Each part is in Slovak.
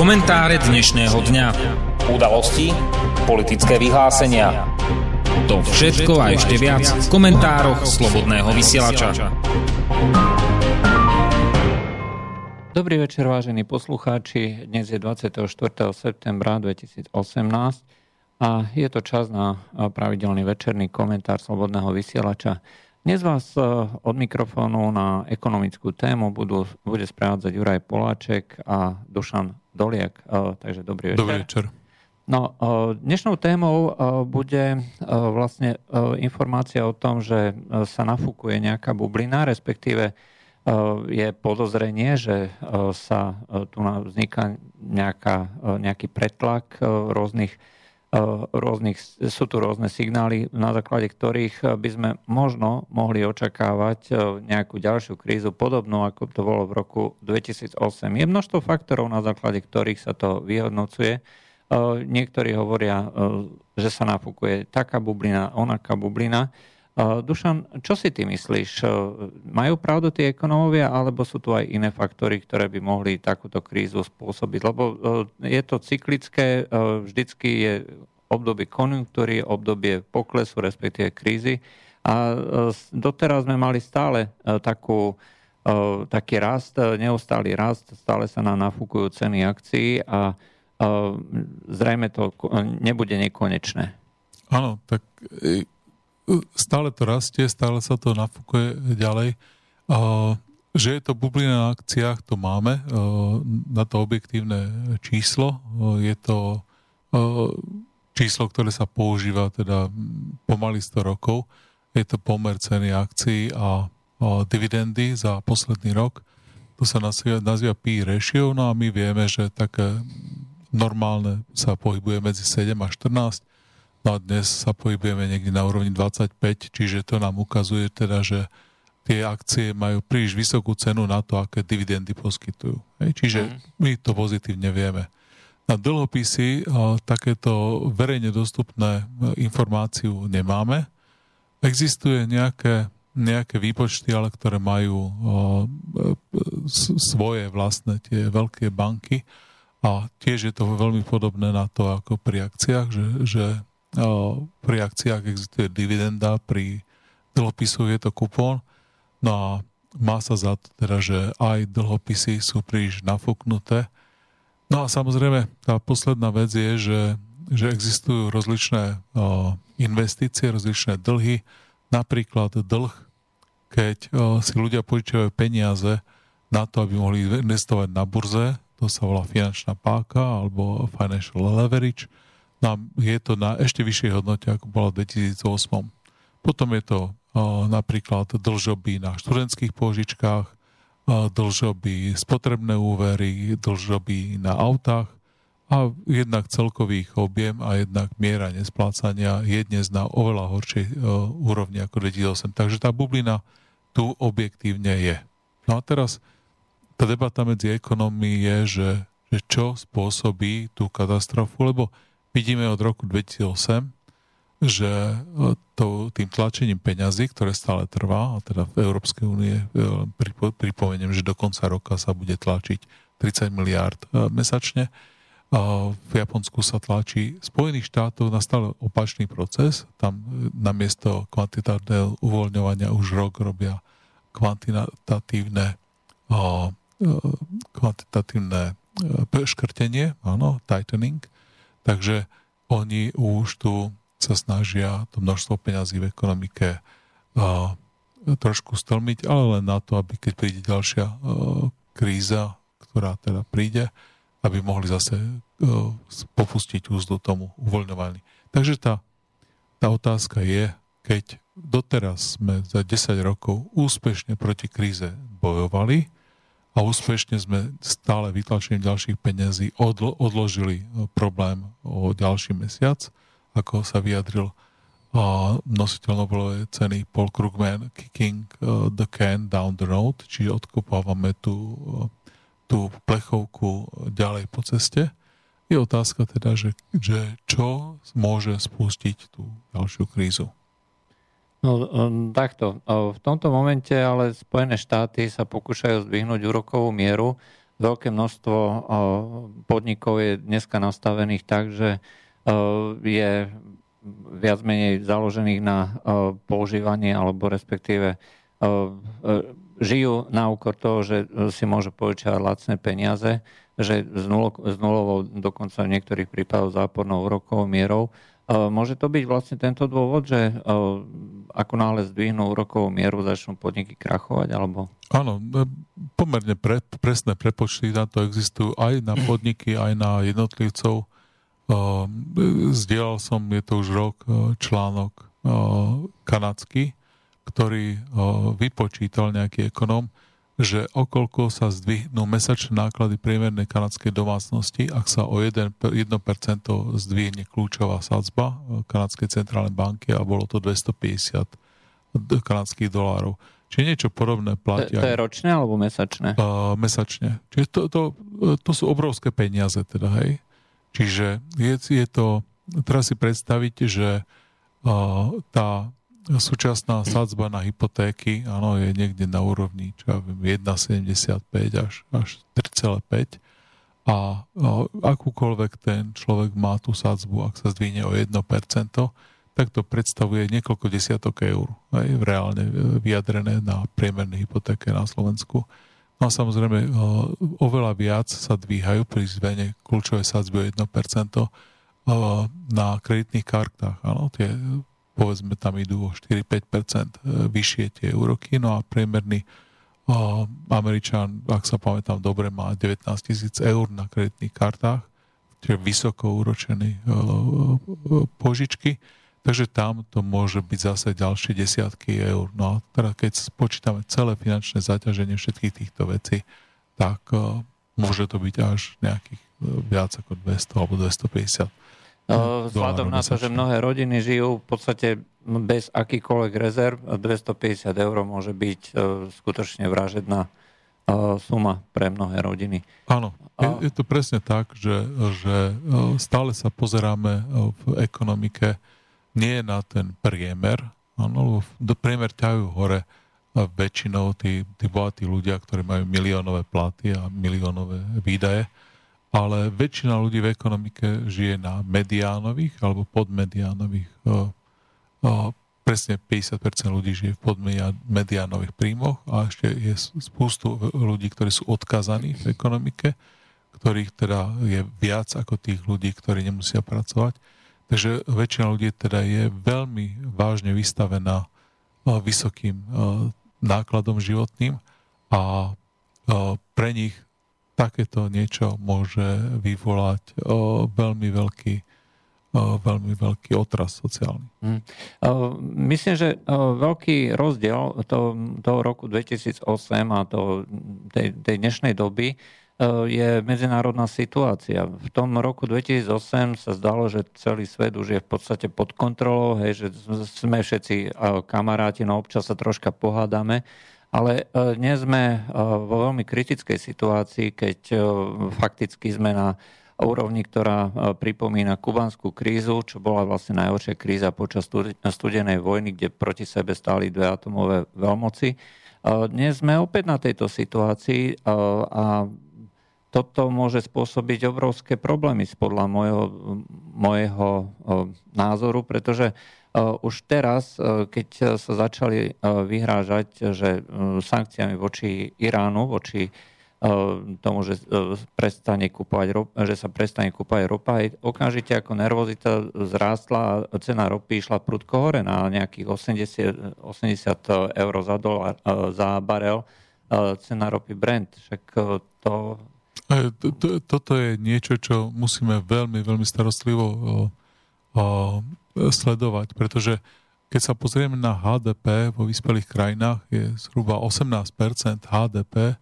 Komentáre dnešného dňa. Udalosti, politické vyhlásenia. To všetko a ešte viac v komentároch Slobodného vysielača. Dobrý večer, vážení poslucháči. Dnes je 24. septembra 2018 a je to čas na pravidelný večerný komentár Slobodného vysielača. Dnes vás od mikrofónu na ekonomickú tému bude sprevádzať Juraj Poláček a Dušan Doliak. Takže dobrý večer. Dobrý večer. No, dnešnou témou bude vlastne informácia o tom, že sa nafúkuje nejaká bublina, respektíve je podozrenie, že sa tu vzniká nejaký pretlak sú tu rôzne signály, na základe ktorých by sme možno mohli očakávať nejakú ďalšiu krízu, podobnú ako to bolo v roku 2008. Je množstvo faktorov, na základe ktorých sa to vyhodnocuje. Niektorí hovoria, že sa nafúkuje taká bublina, onaká bublina. Dušan, čo si ty myslíš? Majú pravdu tie ekonómovia, alebo sú tu aj iné faktory, ktoré by mohli takúto krízu spôsobiť? Lebo je to cyklické, vždycky je obdobie konjunktúry, obdobie poklesu, respektíve krízy. A doteraz sme mali stále taký rast, neustály rast, stále sa nám nafúkujú ceny akcií a zrejme to nebude nekonečné. Áno, tak... Stále to rastie, stále sa to nafúkuje ďalej. Že je to bublina na akciách, to máme. Na to objektívne číslo. Je to číslo, ktoré sa používa teda pomaly 100 rokov. Je to pomer ceny akcií a dividendy za posledný rok. To sa nazýva P/E Ratio. No a my vieme, že také normálne sa pohybuje medzi 7 a 14. No dnes sa pohybujeme niekde na úrovni 25, čiže to nám ukazuje teda, že tie akcie majú príliš vysokú cenu na to, aké dividendy poskytujú. Čiže my to pozitívne vieme. Na dlhopisy takéto verejne dostupné informáciu nemáme. Existuje nejaké výpočty, ale ktoré majú svoje vlastné tie veľké banky a tiež je to veľmi podobné na to, ako pri akciách, že pri akciách existuje dividenda, pri dlhopisu je to kupón, no a má sa za to teda, že aj dlhopisy sú príliš nafúknuté. No a samozrejme, tá posledná vec je, že existujú rozličné investície, rozličné dlhy, napríklad dlh, keď si ľudia požičiavajú peniaze na to, aby mohli investovať na burze, to sa volá finančná páka alebo financial leverage. Je to na ešte vyššej hodnote, ako bola v 2008. Potom je to napríklad dlžoby na študentských pôžičkách, dlžoby spotrebné úvery, dlžoby na autách a jednak celkový ich objem a jednak miera nesplácania je dnes na oveľa horšej úrovni ako 2008. Takže tá bublina tu objektívne je. No a teraz tá debata medzi ekonómmi je, že čo spôsobí tú katastrofu, lebo vidíme od roku 2008, že tým tlačením peňazí, ktoré stále trvá, a teda v Európskej únii, pripomeniem, že do konca roka sa bude tlačiť 30 miliárd mesačne. V Japonsku sa tlačí. Spojených štátov nastal opačný proces. Tam namiesto kvantitatívneho uvoľňovania už rok robia kvantitatívne škrtenie, áno, tightening. Takže oni už tu sa snažia to množstvo peňazí v ekonomike trošku stlmiť, ale len na to, aby keď príde ďalšia kríza, ktorá teda príde, aby mohli zase popustiť úzdu tomu uvoľňovaní. Takže tá otázka je, keď doteraz sme za 10 rokov úspešne proti kríze bojovali, a úspešne sme stále vytlačením ďalších peňazí odložili problém o ďalší mesiac, ako sa vyjadril nositeľ Nobelovej ceny Paul Krugman, kicking the can down the road, čiže odkopávame tú plechovku ďalej po ceste. Je otázka teda, že čo môže spustiť tú ďalšiu krízu. No takto. V tomto momente ale Spojené štáty sa pokúšajú zdvihnúť úrokovú mieru veľké množstvo podnikov je dneska nastavených tak, že je viac menej založených na používanie alebo respektíve žijú na úkor toho, že si môžu požičať lacné peniaze, že s nulovou, dokonca v niektorých prípadoch zápornou úrokovou mierou. Môže to byť vlastne tento dôvod, že ako náhle zdvihnú úrokovú mieru, začnú podniky krachovať? Alebo? Áno, pomerne presné prepočty na to existujú aj na podniky, aj na jednotlivcov. Zdieľal som, je to už rok, článok kanadský, ktorý vypočítal nejaký ekonom, že okolko sa zdvihnú mesačné náklady priemernej kanadskej domácnosti, ak sa o 1% zdvihne kľúčová sadzba kanadskej centrálnej banky a bolo to 250 kanadských dolárov. Čiže niečo podobné platia. To je ročné alebo mesačné? Mesačne. Čiže to sú obrovské peniaze teda, hej. Čiže je to, teraz si predstavíte, že tá súčasná sadzba na hypotéky, áno, je niekde na úrovni, čo ja viem, 1,75 až 3,5 a akúkoľvek ten človek má tú sadzbu, ak sa zdvihne o 1%, tak to predstavuje niekoľko desiatok eur, aj reálne vyjadrené na priemernej hypotéke na Slovensku. No a samozrejme, oveľa viac sa dvíhajú pri zvene kľúčovej sadzby o 1% na kreditných kartách, áno, tie povedzme, tam idú o 4-5% vyššie tie úroky, no a priemerný Američan, ak sa pamätám dobre, má 19 000 eur na kreditných kartách, čiže vysoko úročené požičky, takže tam to môže byť zase ďalšie desiatky eur. No a teda keď spočítame celé finančné zaťaženie všetkých týchto vecí, tak môže to byť až nejakých viac ako 200 alebo 250. Vzhľadom na to, že mnohé rodiny žijú v podstate bez akýkoľvek rezerv, 250 eur môže byť skutočne vražedná suma pre mnohé rodiny. Áno, je to presne tak, že stále sa pozeráme v ekonomike nie na ten priemer, áno, lebo priemer ťajú hore väčšinou tí bohatí ľudia, ktorí majú miliónové platy a miliónové výdaje, ale väčšina ľudí v ekonomike žije na mediánových alebo podmediánových, presne 50% ľudí žije v podmediánových príjmoch a ešte je spústu ľudí, ktorí sú odkazaní v ekonomike, ktorých teda je viac ako tých ľudí, ktorí nemusia pracovať. Takže väčšina ľudí teda je veľmi vážne vystavená vysokým nákladom životným a pre nich takéto niečo môže vyvolať veľmi veľký otras sociálny. Myslím, že veľký rozdiel toho roku 2008 a tej dnešnej doby je medzinárodná situácia. V tom roku 2008 sa zdalo, že celý svet už je v podstate pod kontrolou, hej, že sme všetci kamaráti, no občas sa troška pohádame. Ale dnes sme vo veľmi kritickej situácii, keď fakticky sme na úrovni, ktorá pripomína kubánsku krízu, čo bola vlastne najhoršia kríza počas studenej vojny, kde proti sebe stáli dve atomové veľmoci. Dnes sme opäť na tejto situácii a toto môže spôsobiť obrovské problémy podľa mojho názoru, pretože už teraz, keď sa začali vyhrážať, že sankciami voči Iránu, voči tomu, že sa prestane kúpovať ropa, okamžite ako nervozita zrástla a cena ropy išla prudko hore na nejakých 80 eur za barel, cena ropy Brent. Však to... Toto je niečo, čo musíme veľmi, veľmi starostlivo sledovať, pretože keď sa pozrieme na HDP vo vyspelých krajinách, je zhruba 18% HDP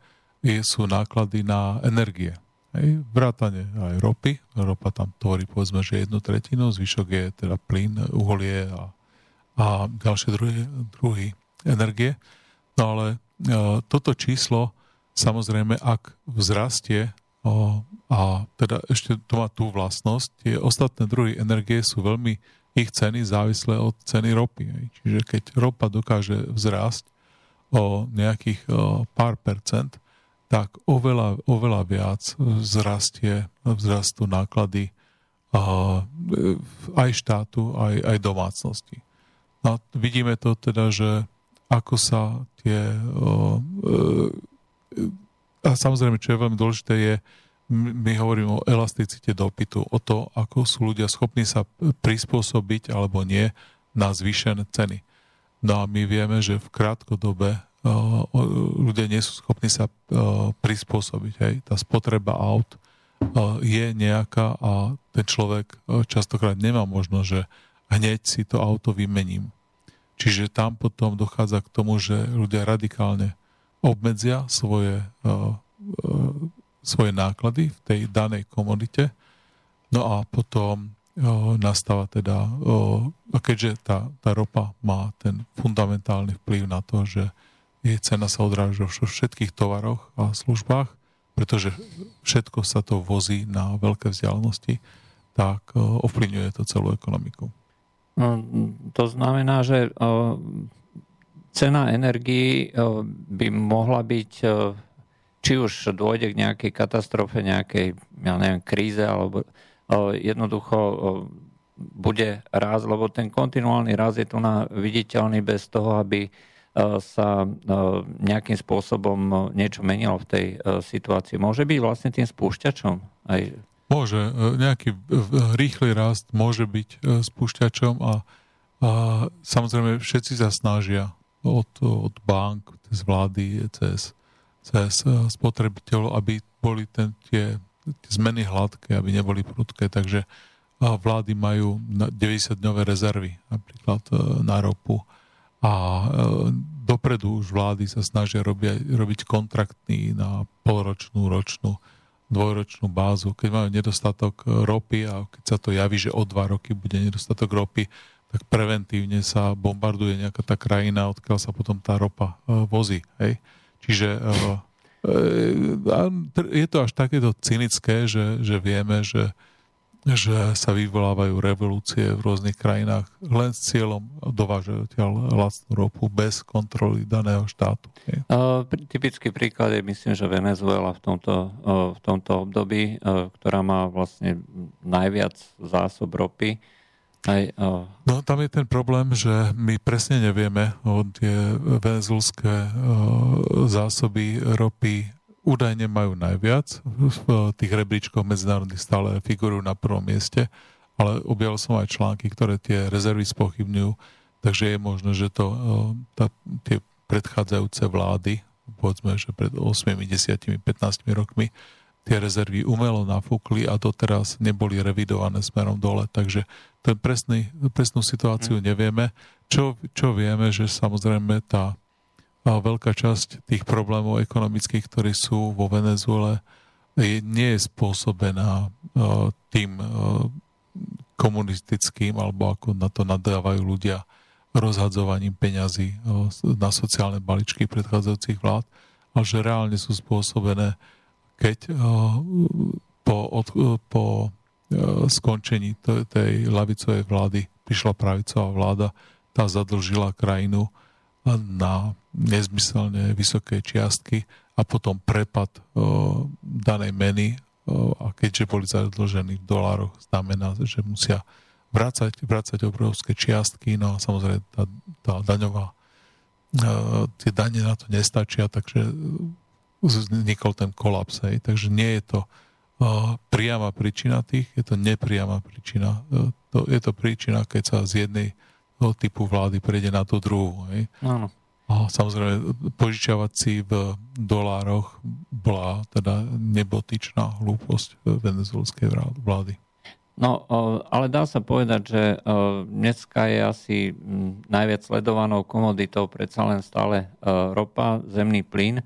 sú náklady na energie. Hej, vrátane aj ropy. Ropa tam tvorí povedzme, že 1/3, zvyšok je teda plyn, uholie a ďalšie druhy energie. No ale toto číslo samozrejme, ak vzrastie a teda ešte to má tú vlastnosť, tie ostatné druhy energie sú veľmi ich ceny závislé od ceny ropy. Čiže keď ropa dokáže vzrásť o nejakých pár percent, tak oveľa viac vzrastú náklady aj štátu, aj domácnosti. A vidíme to teda, že ako sa tie... A samozrejme, čo je veľmi dôležité, je, my hovoríme o elasticite dopytu, o to, ako sú ľudia schopní sa prispôsobiť alebo nie na zvýšené ceny. No a my vieme, že v krátkodobe ľudia nie sú schopní sa prispôsobiť. Hej. Tá spotreba aut je nejaká a ten človek častokrát nemá možnosť, že hneď si to auto vymením. Čiže tam potom dochádza k tomu, že ľudia radikálne obmedzia svoje náklady v tej danej komodite. No a potom nastáva teda, keďže tá ropa má ten fundamentálny vplyv na to, že jej cena sa odráža vo všetkých tovaroch a službách, pretože všetko sa to vozí na veľké vzdialenosti, tak ovplyvňuje to celú ekonomiku. To znamená, že cena energií by mohla byť, či už dôjde k nejakej katastrofe, nejakej, ja neviem, kríze, alebo jednoducho bude ráz, lebo ten kontinuálny ráz je tu na viditeľný bez toho, aby sa nejakým spôsobom niečo menilo v tej situácii. Môže byť vlastne tým spúšťačom aj... Môže, nejaký rýchly rast môže byť spúšťačom a samozrejme všetci sa snažia od bank, z vlády, cez spotrebiteľov, aby boli tie zmeny hladké, aby neboli prudké, takže vlády majú 90-dňové rezervy napríklad na ropu a dopredu už vlády sa snažia robiť kontraktný na polročnú, ročnú, dvojročnú bázu. Keď majú nedostatok ropy a keď sa to javí, že o 2 roky bude nedostatok ropy, tak preventívne sa bombarduje nejaká tá krajina, odkiaľ sa potom tá ropa vozí. Hej? Čiže je to až takéto cynické, že vieme, že sa vyvolávajú revolúcie v rôznych krajinách len s cieľom dovážať vlastnú ropu bez kontroly daného štátu. Hej? Typický príklad je, myslím, že Venezuela v tomto období, ktorá má vlastne najviac zásob ropy. No tam je ten problém, že my presne nevieme tie venezuelské zásoby ropy údajne majú najviac. V tých rebríčkoch medzinárodných stále figurujú na prvom mieste, ale objavil som aj články, ktoré tie rezervy spochybňujú, takže je možné, že to tie predchádzajúce vlády, povedzme, že pred 8, 10, 15 rokmi tie rezervy umelo nafúkli a doteraz neboli revidované smerom dole, takže ten presnú situáciu nevieme. Čo vieme, že samozrejme tá veľká časť tých problémov ekonomických, ktorí sú vo Venezuele, nie je spôsobená tým komunistickým, alebo ako na to nadávajú ľudia, rozhadzovaním peňazí na sociálne balíčky predchádzajúcich vlád, ale že reálne sú spôsobené, keď po skončení tej ľavicovej vlády prišla pravicová vláda, tá zadlžila krajinu na nezmyselne vysoké čiastky a potom prepad danej meny, a keďže boli zadlžení v dolároch, znamená, že musia vracať obrovské čiastky, no a samozrejme tá daňová, tie dane na to nestačia, takže vznikol ten kolaps. Hej. Takže nie je to priama príčina tých, je to nepriama príčina. Je to príčina, keď sa z jednej typu vlády prejde na tú druhú. Hej. Áno. A samozrejme, požičiavať si v dolároch bola teda nebotičná hlúposť venezuelskej vlády. No, ale dá sa povedať, že dneska je asi najviac sledovanou komoditou predsa len stále ropa, zemný plyn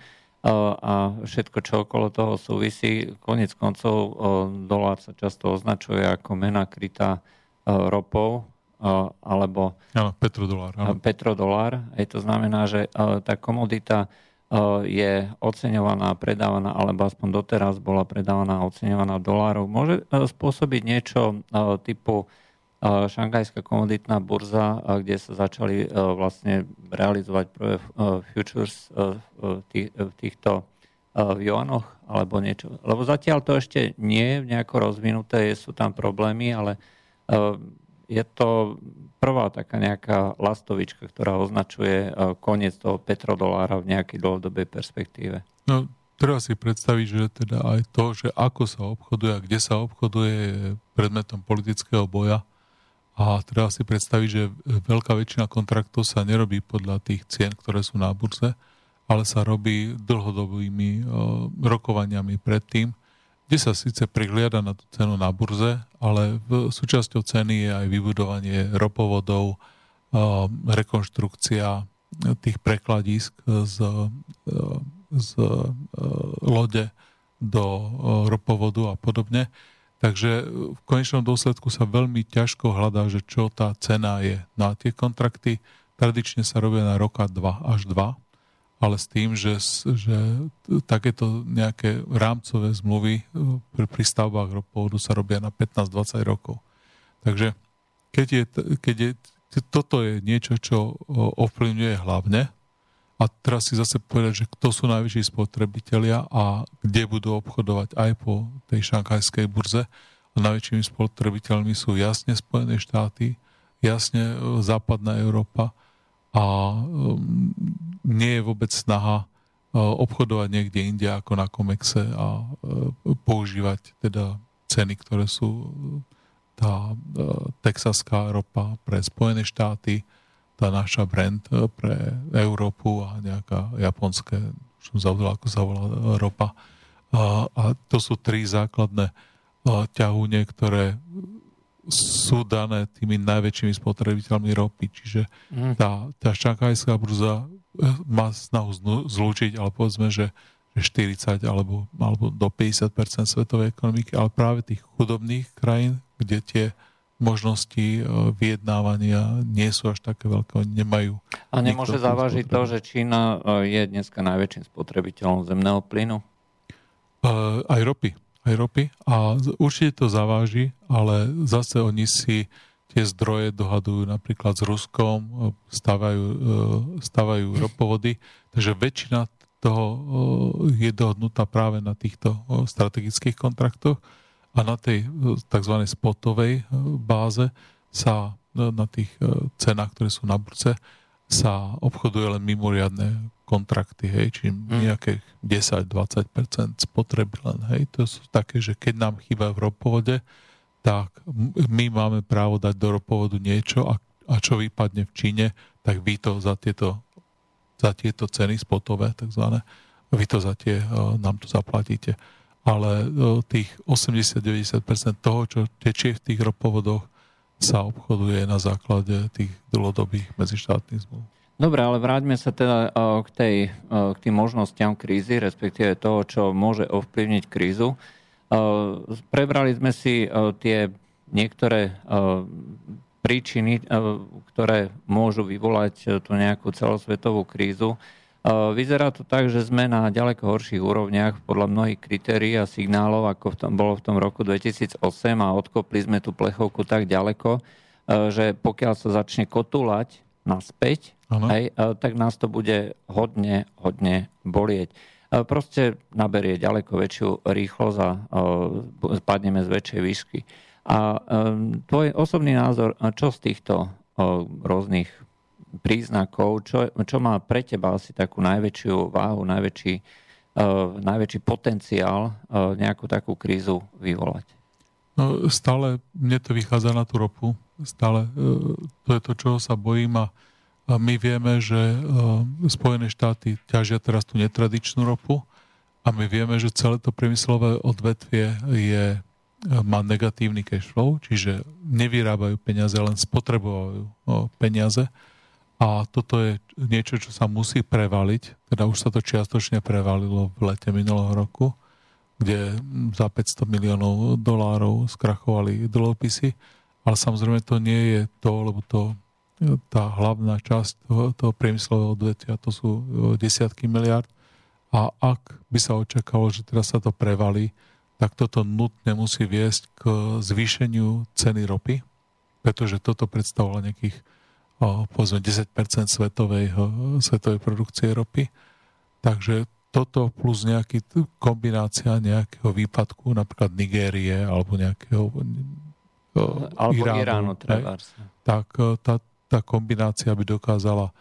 a všetko, čo okolo toho súvisí. Koniec koncov dolár sa často označuje ako mena krytá ropou, alebo petrodolár. Petrodolár. To znamená, že tá komodita je oceňovaná, predávaná, alebo aspoň doteraz bola predávaná a oceňovaná v dolároch. Môže spôsobiť niečo typu Šangajská komoditná burza, kde sa začali vlastne realizovať prvé futures v týchto v juanoch alebo niečo. Lebo zatiaľ to ešte nie je nejako rozvinuté, sú tam problémy, ale je to prvá taká nejaká lastovička, ktorá označuje koniec toho petrodolára v nejakej dlhodobej perspektíve. No, treba si predstaviť, že teda aj to, že ako sa obchoduje a kde sa obchoduje, je predmetom politického boja. A treba si predstaviť, že veľká väčšina kontraktov sa nerobí podľa tých cien, ktoré sú na burze, ale sa robí dlhodobými rokovaniami predtým, kde sa síce prihliada na tú cenu na burze, ale súčasťou ceny je aj vybudovanie ropovodov, rekonštrukcia tých prekladísk z lode do ropovodu a podobne. Takže v konečnom dôsledku sa veľmi ťažko hľadá, že čo tá cena je. No a tie kontrakty tradične sa robia na roka 2 až 2, ale s tým, že takéto nejaké rámcové zmluvy pri stavbách ropovodu sa robia na 15-20 rokov. Takže toto je niečo, čo ovplyvňuje hlavne. A teraz si zase povedať, že kto sú najväčší spotrebitelia a kde budú obchodovať aj po tej šangajskej burze. A najväčšími spotrebiteľmi sú jasne Spojené štáty, jasne západná Európa a nie je vôbec snaha obchodovať niekde inde ako na Comexe a používať teda ceny, ktoré sú tá texaská ropa pre Spojené štáty, tá naša brand pre Európu a nejaká japonské, už som zavodil, ako sa volá, ropa. A to sú tri základné ťahúne, ktoré sú dané tými najväčšími spotrebiteľmi ropy. Čiže tá šangajská burza má snahu zlúčiť, ale povedzme, že 40 alebo do 50% svetovej ekonomiky, ale práve tých chudobných krajín, kde tie možnosti vyjednávania nie sú až také veľké, nemajú. A nemôže zavážiť to, že Čína je dneska najväčším spotrebiteľom zemného plynu? Aj ropy. A určite to zaváži, ale zase oni si tie zdroje dohadujú napríklad s Ruskom, stavajú ropovody, takže väčšina toho je dohodnutá práve na týchto strategických kontraktoch. A na tej tzv. Spotovej báze sa na tých cenách, ktoré sú na burze, sa obchoduje len mimoriadne kontrakty, hej, či nejakých 10-20% spotreby len, hej. To sú také, že keď nám chýba v ropovode, tak my máme právo dať do ropovodu niečo a čo vypadne v Číne, tak vy to za tieto ceny spotové, tzv. Vy to za tie, nám to zaplatíte. Ale tých 80-90% toho, čo tečie v tých ropovodoch, sa obchoduje na základe tých dlhodobých medzištátnych zmluv. Dobre, ale vráťme sa teda k tým možnostiam krízy, respektíve toho, čo môže ovplyvniť krízu. Prebrali sme si tie niektoré príčiny, ktoré môžu vyvolať tú nejakú celosvetovú krízu. Vyzerá to tak, že sme na ďaleko horších úrovniach podľa mnohých kritérií a signálov, ako bolo v tom roku 2008, a odkopli sme tú plechovku tak ďaleko, že pokiaľ sa začne kotúľať naspäť, tak nás to bude hodne, hodne bolieť. Proste naberie ďaleko väčšiu rýchlosť a spadneme z väčšej výšky. A tvoj osobný názor, čo z týchto rôznych príznakov, čo má pre teba asi takú najväčšiu váhu, najväčší potenciál nejakú takú krízu vyvolať? No, stále mne to vychádza na tú ropu. Stále to je to, čoho sa bojím, a my vieme, že Spojené štáty ťažia teraz tú netradičnú ropu a my vieme, že celé to priemyslové odvetvie má negatívny cash flow, čiže nevyrábajú peniaze, len spotrebovajú peniaze. A toto je niečo, čo sa musí prevaliť, teda už sa to čiastočne prevalilo v lete minulého roku, kde za $500 miliónov skrachovali dlhopisy, ale samozrejme to nie je to, lebo tá hlavná časť toho priemyslového odvetvia, to sú desiatky miliárd, a ak by sa očakalo, že teraz sa to prevalí, tak toto nutne musí viesť k zvýšeniu ceny ropy, pretože toto predstavovalo nejakých povedzme 10% svetovej produkcie ropy. Takže toto plus nejaký kombinácia nejakého výpadku, napríklad Nigérie alebo nejakého alebo Iránu tak tá kombinácia by dokázala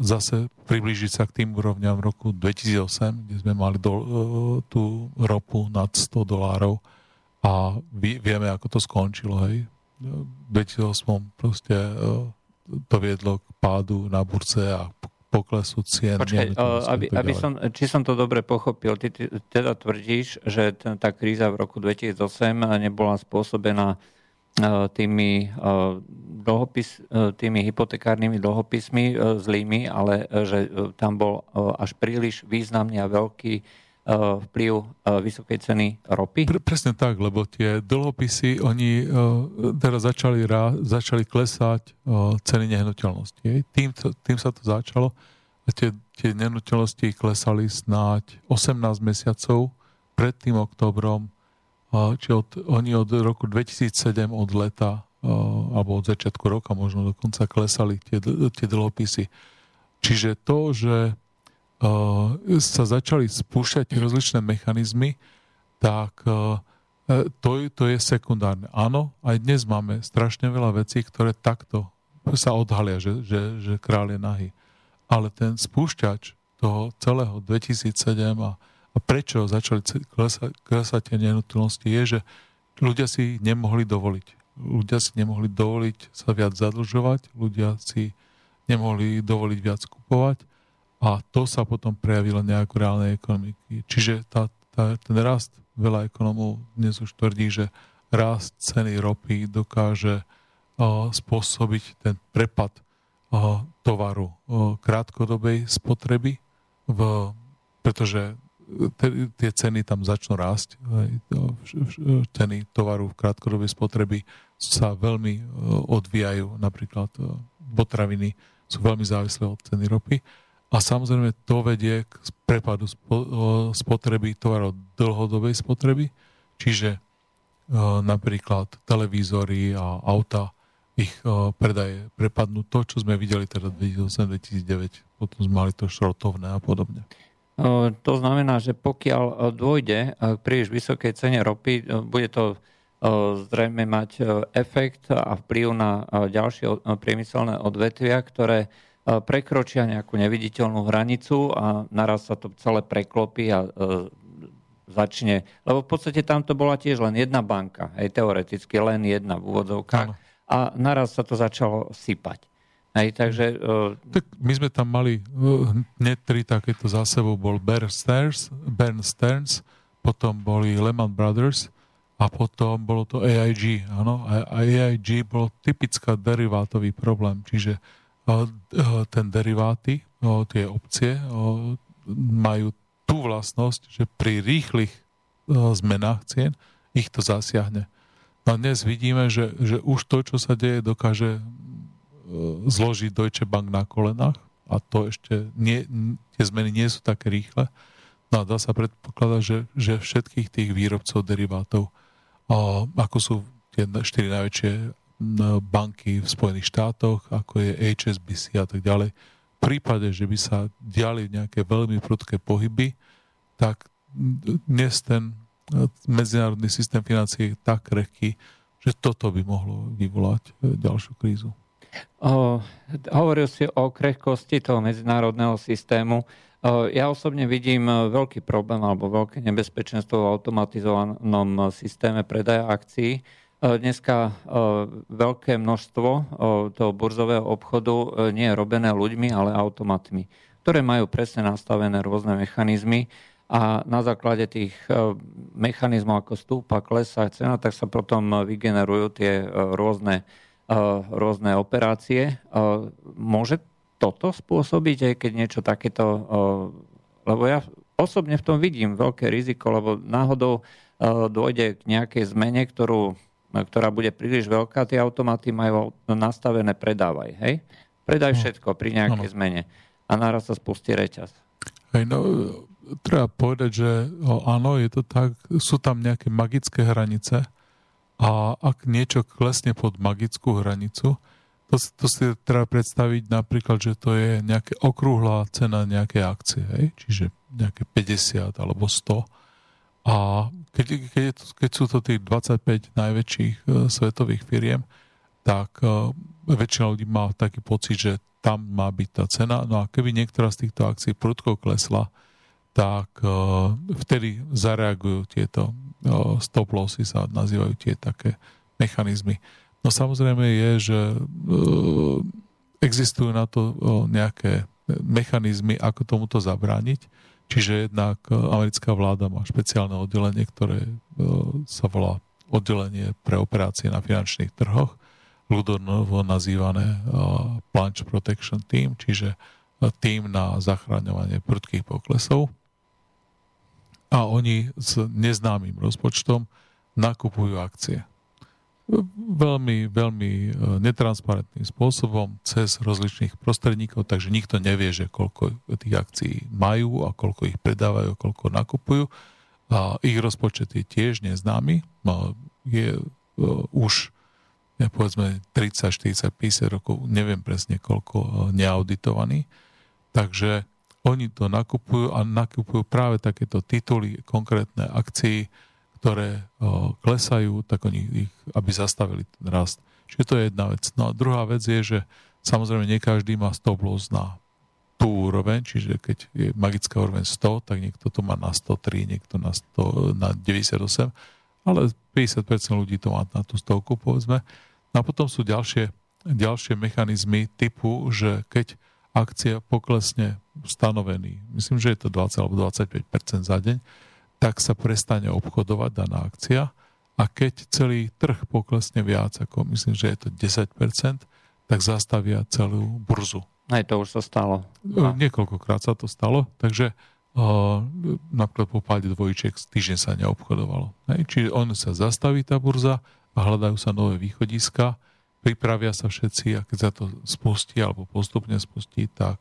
zase priblížiť sa k tým úrovňam roku 2008, kde sme mali tú ropu nad $100 a vieme, ako to skončilo. Hej. V 2008 proste to viedlo k pádu na burze a poklesu cien. Počkaj, či som to dobre pochopil, ty teda tvrdíš, že tá kríza v roku 2008 nebola spôsobená tými hypotekárnymi dlhopismi zlými, ale že tam bol až príliš významný a veľký vplyv vysokej ceny ropy? Presne tak, lebo tie dlhopisy, oni teraz začali klesať ceny nehnuteľností. Tým sa to začalo a tie nehnuteľnosti klesali snáď 18 mesiacov pred tým októbrom, oni od roku 2007 od leta alebo od začiatku roka možno dokonca klesali tie dlhopisy. Čiže to, že sa začali spúšťať rozličné mechanizmy, tak to je sekundárne. Áno, aj dnes máme strašne veľa vecí, ktoré takto sa odhalia, že kráľ je nahý. Ale ten spúšťač toho celého 2007 a prečo začali klesať tie nehnuteľnosti je, že ľudia si nemohli dovoliť. Ľudia si nemohli dovoliť sa viac zadlžovať, ľudia si nemohli dovoliť viac kupovať a to sa potom prejavilo nejako reálnej ekonomiky. Čiže ten rast, veľa ekonomov dnes už tvrdí, že rast ceny ropy dokáže spôsobiť ten prepad tovaru krátkodobej spotreby, pretože tie ceny tam začnú rásť. Ceny tovaru v krátkodobej spotreby sa veľmi odvíjajú, napríklad potraviny sú veľmi závislé od ceny ropy. A samozrejme to vedie k prepadu spotreby tovarov dlhodobej spotreby, čiže napríklad televízory a auta, ich predaje prepadnú, to, čo sme videli teda 2008-2009, potom sme mali to šrotovné a podobne. To znamená, že pokiaľ dôjde k príliš vysokej cene ropy, bude to zrejme mať efekt a vplyv na ďalšie priemyselné odvetvia, ktoré prekročia nejakú neviditeľnú hranicu a naraz sa to celé preklopí a začne. Lebo v podstate tam to bola tiež len jedna banka, aj teoreticky len jedna v úvodzovkách. Ano. A naraz sa to začalo sypať. Tak my sme tam mali hneď tri takéto za sebou. Bol Bear Stearns, potom boli Lehman Brothers a potom bolo to AIG. Áno, AIG bolo typická derivátový problém, čiže ten deriváty, tie opcie, majú tú vlastnosť, že pri rýchlych zmenách cien ich to zasiahne. A dnes vidíme, že už to, čo sa deje, dokáže zložiť Deutsche Bank na kolenách a to ešte tie zmeny nie sú také rýchle. No a dá sa predpokladať, že všetkých tých výrobcov derivátov, ako sú tie 4 najväčšie banky v Spojených štátoch, ako je HSBC a tak ďalej. V prípade, že by sa diali nejaké veľmi prudké pohyby, tak dnes ten medzinárodný systém financií je tak krehký, že toto by mohlo vyvolať ďalšiu krízu. Hovoril si o krehkosti toho medzinárodného systému. Ja osobne vidím veľký problém alebo veľké nebezpečenstvo v automatizovanom systéme predaja akcií. Dneska veľké množstvo toho burzového obchodu nie je robené ľuďmi, ale automatmi, ktoré majú presne nastavené rôzne mechanizmy a na základe tých mechanizmov, ako stúpa, klesá cena, tak sa potom vygenerujú tie rôzne operácie. Môže toto spôsobiť, aj keď niečo takéto... Lebo ja osobne v tom vidím veľké riziko, lebo náhodou dôjde k nejakej zmene, ktorá bude príliš veľká, tie automaty majú nastavené predávaj, hej? Predaj všetko pri nejakej zmene a naraz sa spustí reťaz. Hej, no, treba povedať, že áno, je to tak, sú tam nejaké magické hranice a ak niečo klesne pod magickú hranicu, To si treba predstaviť napríklad, že to je nejaká okrúhla cena nejakej akcie, hej? Čiže nejaké 50 alebo 100. A keď sú to tých 25 najväčších svetových firiem, tak väčšina ľudí má taký pocit, že tam má byť tá cena. No a keby niektorá z týchto akcií prudko klesla, tak vtedy zareagujú tieto stop lossy, sa nazývajú tie také mechanizmy. No samozrejme je, že existujú na to nejaké mechanizmy, ako tomuto zabrániť. Čiže jednak americká vláda má špeciálne oddelenie, ktoré sa volá oddelenie pre operácie na finančných trhoch, ľudovo nazývané Plunge Protection Team, čiže tým na zachraňovanie prudkých poklesov. A oni s neznámym rozpočtom nakupujú akcie veľmi, veľmi netransparentným spôsobom cez rozličných prostredníkov, takže nikto nevie, že koľko tých akcií majú a koľko ich predávajú, koľko nakupujú. A ich rozpočet je tiež neznámy. Je už povedzme 30, 40, 50 rokov, neviem presne koľko, neauditovaný. Takže oni to nakupujú a nakupujú práve takéto tituly, konkrétne akcie, ktoré klesajú, tak oni ich, aby zastavili ten rast. Čiže to je jedna vec. No a druhá vec je, že samozrejme nie každý má stop loss na tú úroveň, čiže keď je magická úroveň 100, tak niekto to má na 103, niekto na 100, na 98, ale 50% ľudí to má na tú stovku, povedzme. A potom sú ďalšie mechanizmy typu, že keď akcia poklesne stanovený, myslím, že je to 20 alebo 25% za deň, tak sa prestane obchodovať daná akcia a keď celý trh poklesne viac, ako myslím, že je to 10%, tak zastavia celú burzu. Aj to už sa stalo. Niekoľkokrát sa to stalo, takže napríklad po páde dvojčiek týždeň sa neobchodovalo. Čiže on sa zastaví, tá burza, a hľadajú sa nové východiska, pripravia sa všetci a keď sa to spustí alebo postupne spustí, tak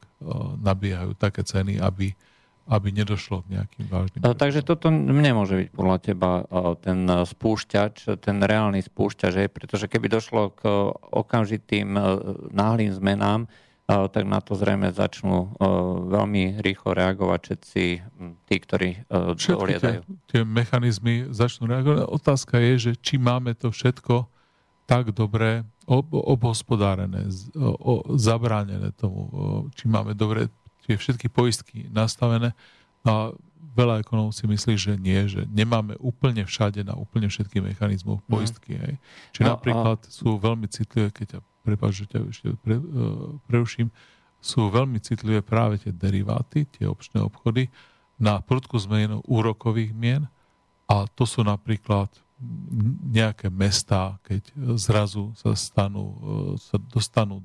nabiehajú také ceny, aby nedošlo k nejakým vážnym... Takže toto nemôže byť podľa teba ten spúšťač, ten reálny spúšťač, hej? Pretože keby došlo k okamžitým náhlým zmenám, tak na to zrejme začnú veľmi rýchlo reagovať všetci tí, ktorí doliadajú. Tie mechanizmy začnú reagovať. Otázka je, že či máme to všetko tak dobre obhospodárené, zabránené tomu, či máme dobre tie všetky poistky nastavené. A veľa ekonomov si myslí, že nie, že nemáme úplne všade na úplne všetkých mechanizmov poistky. Hej. Čiže napríklad sú veľmi citlivé, keď preuším, sú veľmi citlivé práve tie deriváty, tie opčné obchody na prudku zmenu úrokových mien a to sú napríklad nejaké mestá, keď zrazu sa dostanú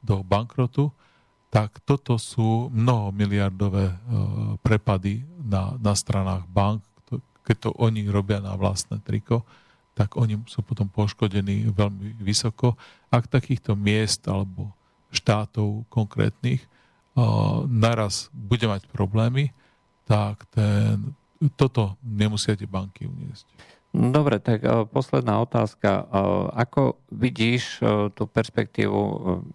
do bankrotu, tak toto sú mnohomiliardové prepady na stranách bank. Keď to oni robia na vlastné triko, tak oni sú potom poškodení veľmi vysoko. Ak takýchto miest alebo štátov konkrétnych naraz bude mať problémy, tak toto nemusia tie banky uniesť. Dobre, tak posledná otázka. Ako vidíš tú perspektívu?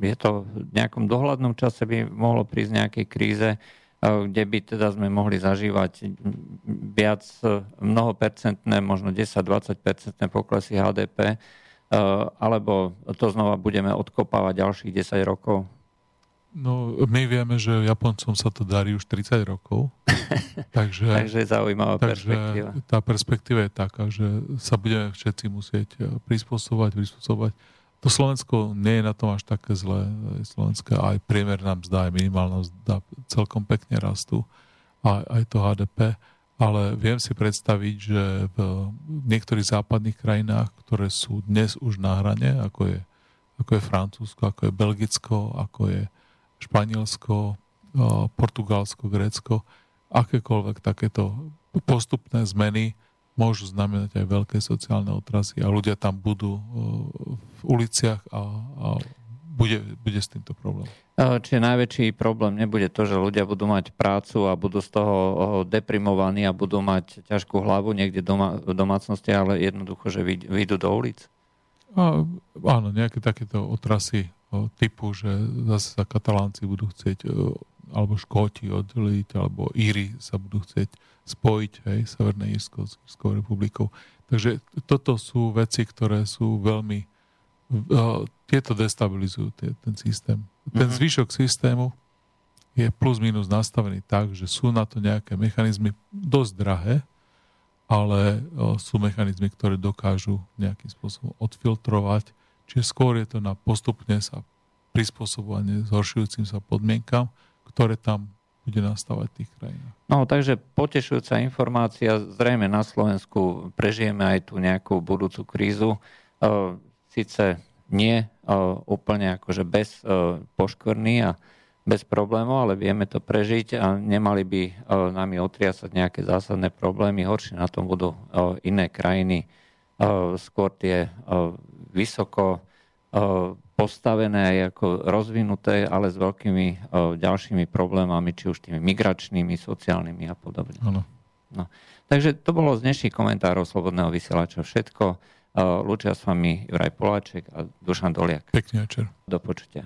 Je to v nejakom dohľadnom čase by mohlo prísť nejakej kríze, kde by teda sme mohli zažívať viac mnohopercentné, možno 10-20% poklesy HDP, alebo to znova budeme odkopávať ďalších 10 rokov? No, my vieme, že Japoncom sa to darí už 30 rokov. Takže je zaujímavá perspektíva. Tá perspektíva je taká, že sa budeme všetci musieť prispôsobovať. To Slovensko nie je na tom až také zlé. Slovensko aj priemerná mzda, aj minimálna mzda celkom pekne rastú. Aj to HDP. Ale viem si predstaviť, že v niektorých západných krajinách, ktoré sú dnes už na hrane, ako je Francúzsko, ako je Belgicko, ako je Španielsko, Portugalsko, Grécko, akékoľvek takéto postupné zmeny môžu znamenať aj veľké sociálne otrasy a ľudia tam budú v uliciach a bude s týmto problém. Čiže najväčší problém nebude to, že ľudia budú mať prácu a budú z toho deprimovaní a budú mať ťažkú hlavu niekde v domácnosti, ale jednoducho, že vyjdú do ulic? Áno, nejaké takéto otrasy typu, že zase sa Katalánci budú chcieť, alebo Škóti oddeliť, alebo Íri sa budú chcieť spojiť, hej, Severné Írsko s Írskou republikou. Takže toto sú veci, ktoré sú veľmi... tieto destabilizujú ten systém. Ten zvyšok systému je plus minus nastavený tak, že sú na to nejaké mechanizmy dosť drahé, ale sú mechanizmy, ktoré dokážu nejakým spôsobom odfiltrovať. Čiže skôr je to na postupne sa prispôsobovanie zhoršujúcim sa podmienkam, ktoré tam bude nastávať v tých krajinách. No, takže potešujúca informácia. Zrejme na Slovensku prežijeme aj tú nejakú budúcu krízu. Sice nie úplne akože bez poškvrny a bez problémov, ale vieme to prežiť a nemali by nami otriasať nejaké zásadné problémy. Horšie na tom budú iné krajiny, skôr tie vysoko postavené, ako rozvinuté, ale s veľkými ďalšími problémami, či už tými migračnými, sociálnymi a podobne. No. Takže to bolo z dnešných komentárov Slobodného vysielača všetko. Lúčia s vami Juraj Poláček a Dušan Doliak. Pekný večer. Do počutia.